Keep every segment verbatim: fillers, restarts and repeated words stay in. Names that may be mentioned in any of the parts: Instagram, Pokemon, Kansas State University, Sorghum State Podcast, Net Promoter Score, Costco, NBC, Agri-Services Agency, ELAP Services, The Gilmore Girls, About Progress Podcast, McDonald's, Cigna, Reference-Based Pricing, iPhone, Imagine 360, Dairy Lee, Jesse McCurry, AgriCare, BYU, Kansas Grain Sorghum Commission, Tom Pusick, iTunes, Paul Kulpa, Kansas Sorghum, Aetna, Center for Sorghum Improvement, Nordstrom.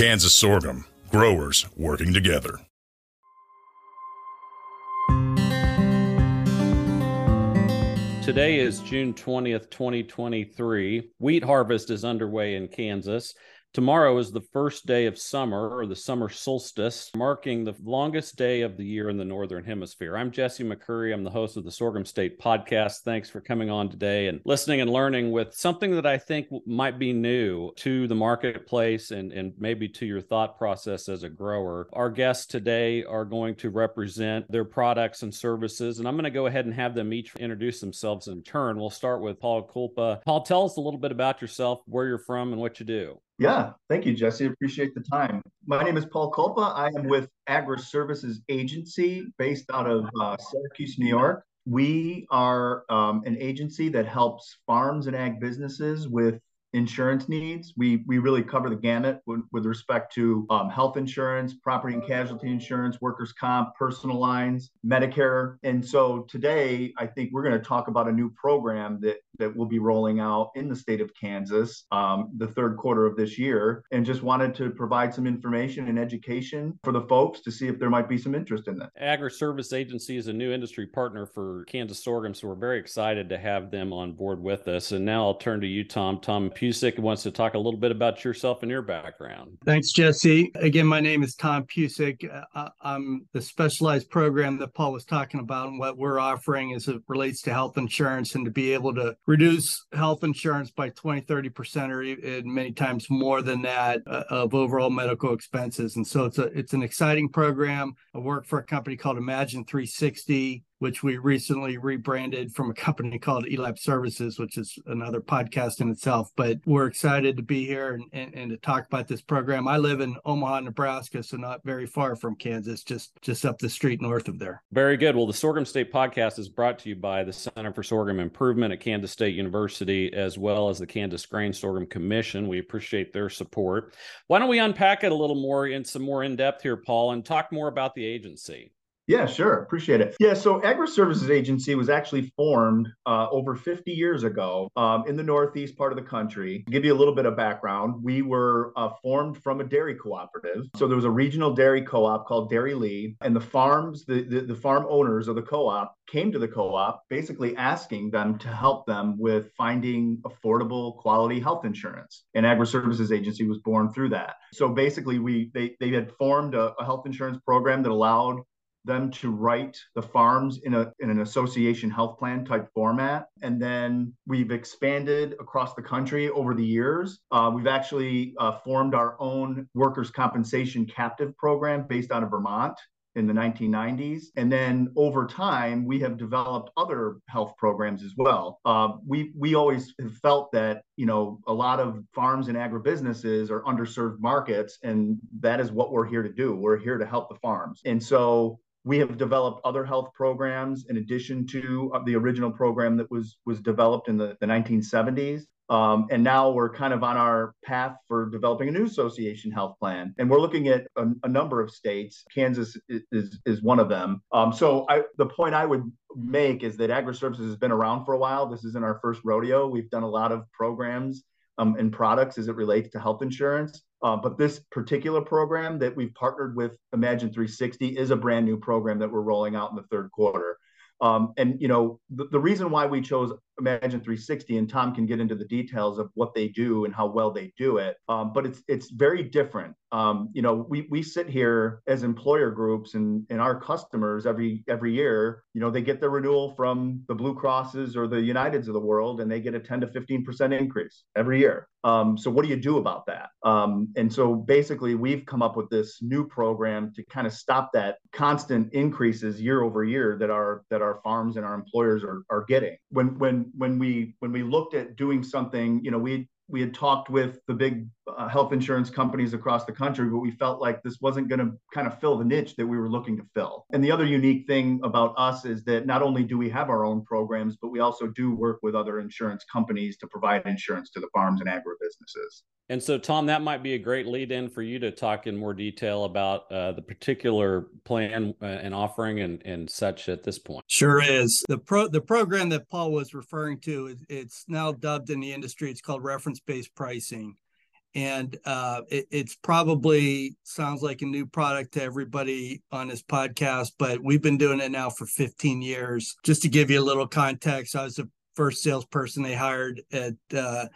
Kansas Sorghum, growers working together. Today is June twentieth, twenty twenty-three. Wheat harvest is underway in Kansas. Tomorrow is the first day of summer, or the summer solstice, marking the longest day of the year in the Northern Hemisphere. I'm Jesse McCurry. I'm the host of the Sorghum State Podcast. Thanks for coming on today and listening and learning with something that I think might be new to the marketplace and, and maybe to your thought process as a grower. Our guests today are going to represent their products and services, and I'm going to go ahead and have them each introduce themselves in turn. We'll start with Paul Kulpa. Paul, tell us a little bit about yourself, where you're from, and what you do. Yeah, thank you, Jesse. Appreciate the time. My name is Paul Kulpa. I am with Agri-Services Agency based out of uh, Syracuse, New York. We are um, an agency that helps farms and ag businesses with insurance needs. We we really cover the gamut with, with respect to um, health insurance, property and casualty insurance, workers' comp, personal lines, Medicare. And so today, I think we're going to talk about a new program that that we'll be rolling out in the state of Kansas um, the third quarter of this year, and just wanted to provide some information and education for the folks to see if there might be some interest in that. Agri-Service Agency is a new industry partner for Kansas Sorghum, so we're very excited to have them on board with us. And now I'll turn to you, Tom. Tom Pusick wants to talk a little bit about yourself and your background. Thanks, Jesse. Again, my name is Tom Pusick. I'm the specialized program that Paul was talking about, and what we're offering as it relates to health insurance, and to be able to reduce health insurance by twenty, thirty percent, or even many times more than that uh, of overall medical expenses. And so it's a it's an exciting program. I work for a company called Imagine three sixty, which we recently rebranded from a company called ELAP Services, which is another podcast in itself. But we're excited to be here and, and, and to talk about this program. I live in Omaha, Nebraska, so not very far from Kansas, just, just up the street north of there. Very good. Well, the Sorghum State Podcast is brought to you by the Center for Sorghum Improvement at Kansas State University, as well as the Kansas Grain Sorghum Commission. We appreciate their support. Why don't we unpack it a little more in some more in-depth here, Paul, and talk more about the agency? Yeah, sure. Appreciate it. Yeah, so Agri-Services Agency was actually formed uh, over fifty years ago um, in the northeast part of the country. To give you a little bit of background, we were uh, formed from a dairy cooperative. So there was a regional dairy co-op called Dairy Lee, and the farms, the, the, the farm owners of the co-op came to the co-op basically asking them to help them with finding affordable quality health insurance. And Agri-Services Agency was born through that. So basically, we they, they had formed a, a health insurance program that allowed them to write the farms in a in an association health plan type format. And then we've expanded across the country over the years. Uh, we've actually uh, formed our own workers' compensation captive program based out of Vermont in the nineteen nineties. And then over time, we have developed other health programs as well. Uh, we we always have felt that, you know, a lot of farms and agribusinesses are underserved markets, and that is what we're here to do. We're here to help the farms. And so we have developed other health programs in addition to the original program that was was developed in the, the nineteen seventies. Um, and now we're kind of on our path for developing a new association health plan. And we're looking at a, a number of states. Kansas is is one of them. Um, so I, the point I would make is that Agri-Services has been around for a while. This isn't our first rodeo. We've done a lot of programs um, and products as it relates to health insurance. Uh, but this particular program that we've partnered with Imagine three sixty is a brand new program that we're rolling out in the third quarter. Um, and, you know, the, the reason why we chose Imagine three sixty, and Tom can get into the details of what they do and how well they do it, um, but it's it's very different. Um, you know, we we sit here as employer groups and, and our customers every every year, you know, they get their renewal from the Blue Crosses or the Uniteds of the world, and they get a ten to fifteen percent increase every year. Um, so what do you do about that? Um, and so basically, we've come up with this new program to kind of stop that constant increases year over year that our that our farms and our employers are are getting. When when When we when we looked at doing something, you know, we we had talked with the big uh, health insurance companies across the country, but we felt like this wasn't going to kind of fill the niche that we were looking to fill. And the other unique thing about us is that not only do we have our own programs, but we also do work with other insurance companies to provide insurance to the farms and agribusinesses. And so, Tom, that might be a great lead-in for you to talk in more detail about uh, the particular plan uh, and offering and, and such at this point. Sure is. The pro the program that Paul was referring to, it's now dubbed in the industry, it's called Reference-Based Pricing. And uh, it, it's probably sounds like a new product to everybody on this podcast, but we've been doing it now for fifteen years. Just to give you a little context, I was the first salesperson they hired at uh,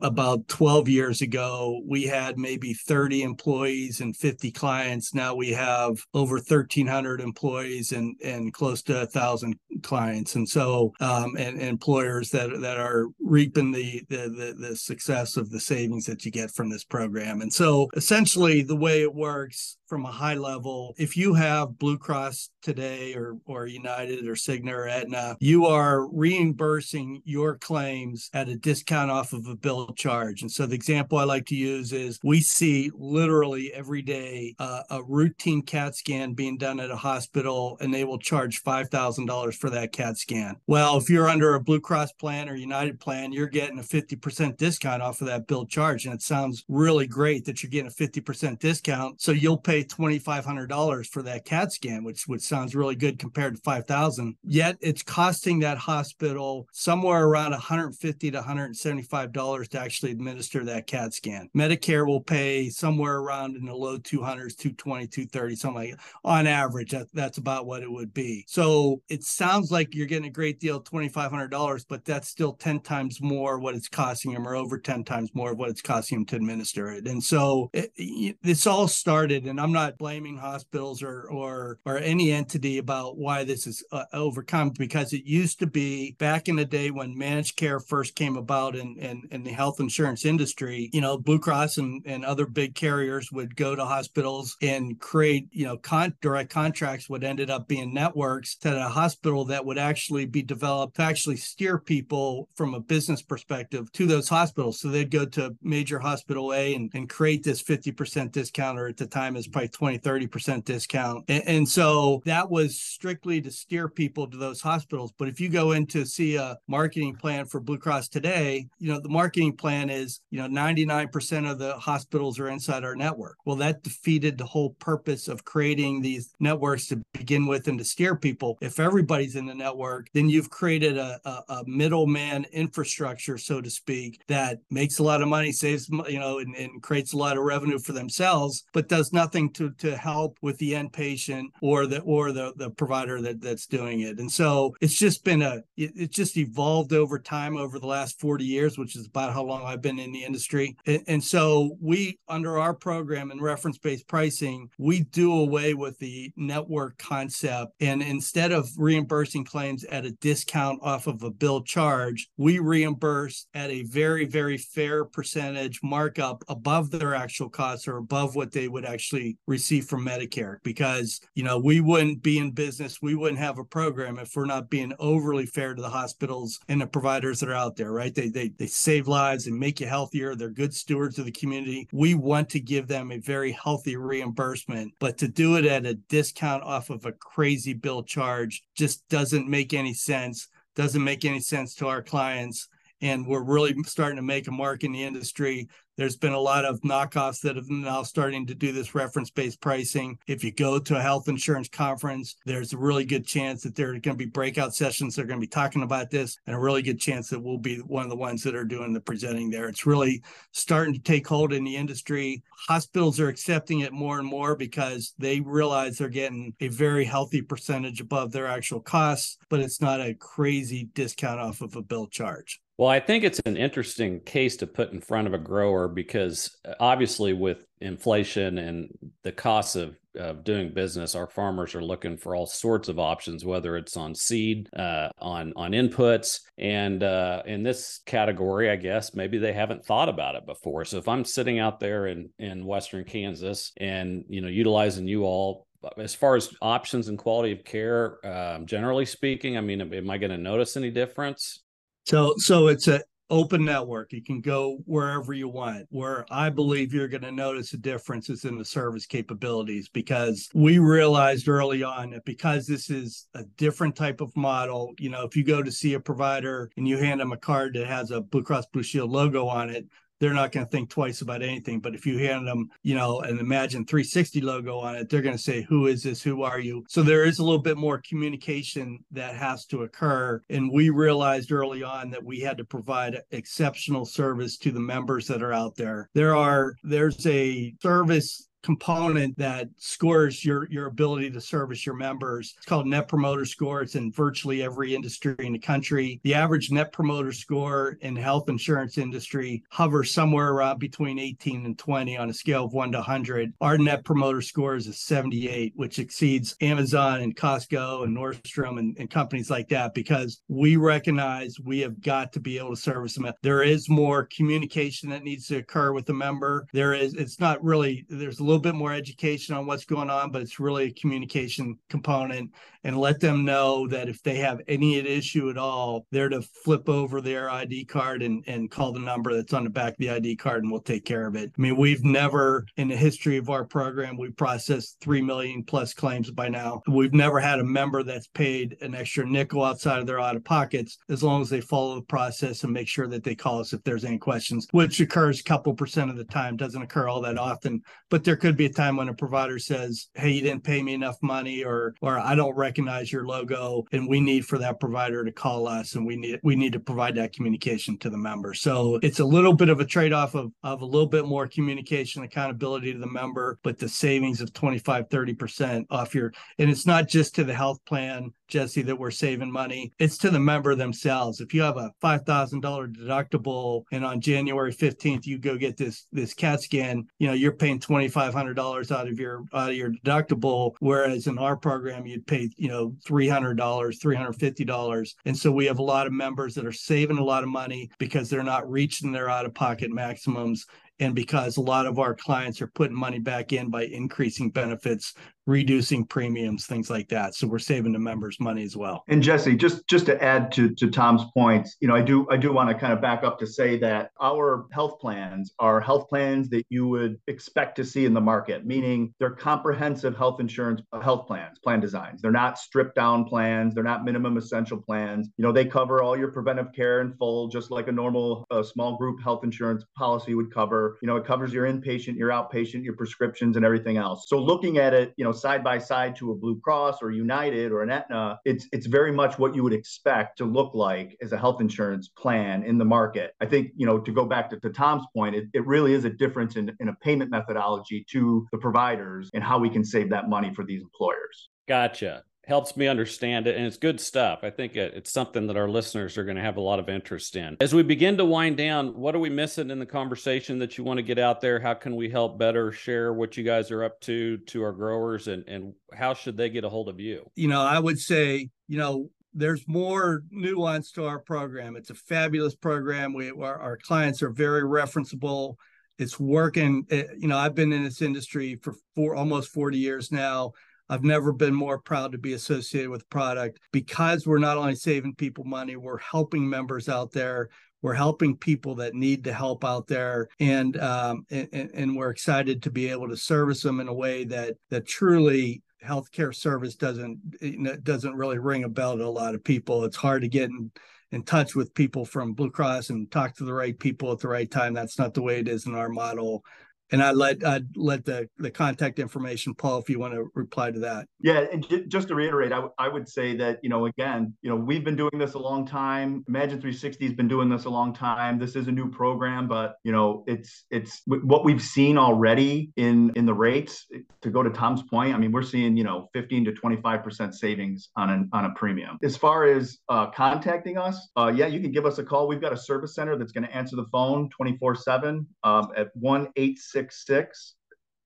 about twelve years ago. We had maybe thirty employees and fifty clients. Now we have over thirteen hundred employees and, and close to a thousand clients. And so, um, and, and employers that, that are reaping the, the, the, the success of the savings that you get from this program. And so essentially the way it works from a high level, if you have Blue Cross today or, or United or Cigna or Aetna, you are reimbursing your claims at a discount off of a bill charge. And so the example I like to use is we see literally every day uh, a routine CAT scan being done at a hospital, and they will charge five thousand dollars for that CAT scan. Well, if you're under a Blue Cross plan or United plan, you're getting a fifty percent discount off of that bill charge. And it sounds really great that you're getting a fifty percent discount. So you'll pay twenty-five hundred dollars for that CAT scan, which which sounds really good compared to five thousand dollars. Yet it's costing that hospital somewhere around one hundred fifty to one hundred seventy-five dollars to actually administer that CAT scan. Medicare will pay somewhere around in the low two hundreds, two twenty, two thirty, something like that. On average, that, that's about what it would be. So it sounds like you're getting a great deal, twenty-five hundred dollars, but that's still ten times more what it's costing them, or over ten times more of what it's costing them to administer it. And so it, it, this all started, and I'm I'm not blaming hospitals or or or any entity about why this is uh, overcome, because it used to be back in the day when managed care first came about in, in, in the health insurance industry, you know, Blue Cross and, and other big carriers would go to hospitals and create, you know, con- direct contracts, what ended up being networks to a hospital that would actually be developed to actually steer people from a business perspective to those hospitals. So they'd go to major hospital A and, and create this fifty percent discount, or at the time is probably twenty, thirty percent discount. And, and so that was strictly to steer people to those hospitals. But if you go in to see a marketing plan for Blue Cross today, you know, the marketing plan is, you know, ninety-nine percent of the hospitals are inside our network. Well, that defeated the whole purpose of creating these networks to begin with and to steer people. If everybody's in the network, then you've created a, a, a middleman infrastructure, so to speak, that makes a lot of money, saves, you know, and, and creates a lot of revenue for themselves, but does nothing to to help with the end patient or the or the, the provider that, that's doing it. And so it's just been a, it, it just evolved over time over the last forty years, which is about how long I've been in the industry. And, and so we, under our program in reference-based pricing, we do away with the network concept. And instead of reimbursing claims at a discount off of a bill charge, we reimburse at a very, very fair percentage markup above their actual costs or above what they would actually receive from Medicare, because, you know, we wouldn't be in business, we wouldn't have a program if we're not being overly fair to the hospitals and the providers that are out there, right? They they they save lives and make you healthier. They're good stewards of the community. We want to give them a very healthy reimbursement, but to do it at a discount off of a crazy bill charge just doesn't make any sense, doesn't make any sense to our clients. And we're really starting to make a mark in the industry. There's been a lot of knockoffs that have now starting to do this reference-based pricing. If you go to a health insurance conference, there's a really good chance that there are going to be breakout sessions that are going to be talking about this, and a really good chance that we'll be one of the ones that are doing the presenting there. It's really starting to take hold in the industry. Hospitals are accepting it more and more because they realize they're getting a very healthy percentage above their actual costs, but it's not a crazy discount off of a bill charge. Well, I think it's an interesting case to put in front of a grower, because obviously with inflation and the costs of, of doing business, our farmers are looking for all sorts of options, whether it's on seed, uh, on on inputs. And uh, in this category, I guess, maybe they haven't thought about it before. So if I'm sitting out there in, in Western Kansas and, you know, utilizing you all, as far as options and quality of care, uh, generally speaking, I mean, am I going to notice any difference? So so it's an open network. You can go wherever you want. Where I believe you're going to notice a difference is in the service capabilities, because we realized early on that because this is a different type of model, you know, if you go to see a provider and you hand them a card that has a Blue Cross Blue Shield logo on it, they're not going to think twice about anything. But if you hand them, you know, an Imagine three sixty logo on it, they're going to say, who is this? Who are you? So there is a little bit more communication that has to occur. And we realized early on that we had to provide exceptional service to the members that are out there. There are, there's a service component that scores your your ability to service your members. It's called Net Promoter Score. It's in virtually every industry in the country. The average Net Promoter Score in health insurance industry hovers somewhere around between eighteen and twenty on a scale of one to one hundred. Our Net Promoter Score is a seventy-eight, which exceeds Amazon and Costco and Nordstrom and, and companies like that, because we recognize we have got to be able to service them. There is more communication that needs to occur with the member. There is, it's not really, there's a little bit more education on what's going on, but it's really a communication component, and let them know that if they have any issue at all, they're to flip over their I D card and, and call the number that's on the back of the I D card and we'll take care of it. I mean, we've never, in the history of our program, we processed three million plus claims by now. We've never had a member that's paid an extra nickel outside of their out of pockets, as long as they follow the process and make sure that they call us if there's any questions, which occurs a couple percent of the time, doesn't occur all that often, but they're could be a time when a provider says, hey, you didn't pay me enough money, or or I don't recognize your logo, and we need for that provider to call us, and we need we need to provide that communication to the member. So it's a little bit of a trade-off of, of a little bit more communication, accountability to the member, but the savings of twenty-five, thirty percent off your, and it's not just to the health plan, Jesse, that we're saving money. It's to the member themselves. If you have a five thousand dollars deductible and on January fifteenth, you go get this, this CAT scan, you know, you're paying twenty-five hundred dollars out of your, out of your deductible. Whereas in our program, you'd pay, you know, three hundred dollars, three hundred fifty dollars. And so we have a lot of members that are saving a lot of money because they're not reaching their out-of-pocket maximums. And because a lot of our clients are putting money back in by increasing benefits, reducing premiums, things like that. So we're saving the members money as well. And Jesse, just, just to add to, to Tom's points, you know, I do I do want to kind of back up to say that our health plans are health plans that you would expect to see in the market, meaning they're comprehensive health insurance health plans, plan designs. They're not stripped down plans. They're not minimum essential plans. You know, they cover all your preventive care in full, just like a normal uh, small group health insurance policy would cover. You know, it covers your inpatient, your outpatient, your prescriptions, and everything else. So looking at it, you know, side by side to a Blue Cross or United or an Aetna, it's it's very much what you would expect to look like as a health insurance plan in the market. I think, you know, to go back to, to Tom's point, it, it really is a difference in, in a payment methodology to the providers and how we can save that money for these employers. Gotcha. Helps me understand it. And it's good stuff. I think it, it's something that our listeners are going to have a lot of interest in. As we begin to wind down, what are we missing in the conversation that you want to get out there? How can we help better share what you guys are up to, to our growers, and, and how should they get a hold of you? You know, I would say, you know, there's more nuance to our program. It's a fabulous program. We, our, our clients are very referenceable. It's working. It, you know, I've been in this industry for four, almost forty years now. I've never been more proud to be associated with product, because we're not only saving people money, we're helping members out there. We're helping people that need the help out there, and um, and, and we're excited to be able to service them in a way that that truly healthcare service doesn't doesn't really ring a bell to a lot of people. It's hard to get in, in touch with people from Blue Cross and talk to the right people at the right time. That's not the way it is in our model. And I let I let the, the contact information, Paul, if you want to reply to that. Yeah, and j- just to reiterate, I, w- I would say that, you know, again, you know, we've been doing this a long time. Imagine three sixty has been doing this a long time. This is a new program, but, you know, it's it's w- what we've seen already in, in the rates. To go to Tom's point, I mean, we're seeing, you know, fifteen to twenty-five percent savings on an, on a premium. As far as uh, contacting us, uh, yeah, you can give us a call. We've got a service center that's going to answer the phone twenty-four seven um, at one eight six six,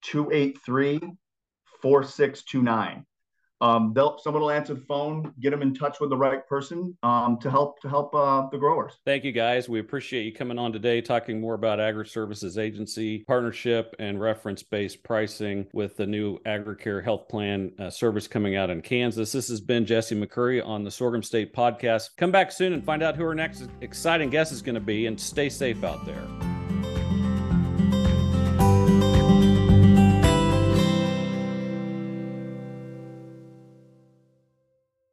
two eight three, four six two nine. Um, they'll someone will answer the phone, get them in touch with the right person um, to help to help uh, the growers. Thank you, guys. We appreciate you coming on today, talking more about Agri-Services Agency partnership and reference-based pricing with the new AgriCare Health Plan uh, service coming out in Kansas. This has been Jesse McCurry on the Sorghum State Podcast. Come back soon and find out who our next exciting guest is going to be, and stay safe out there.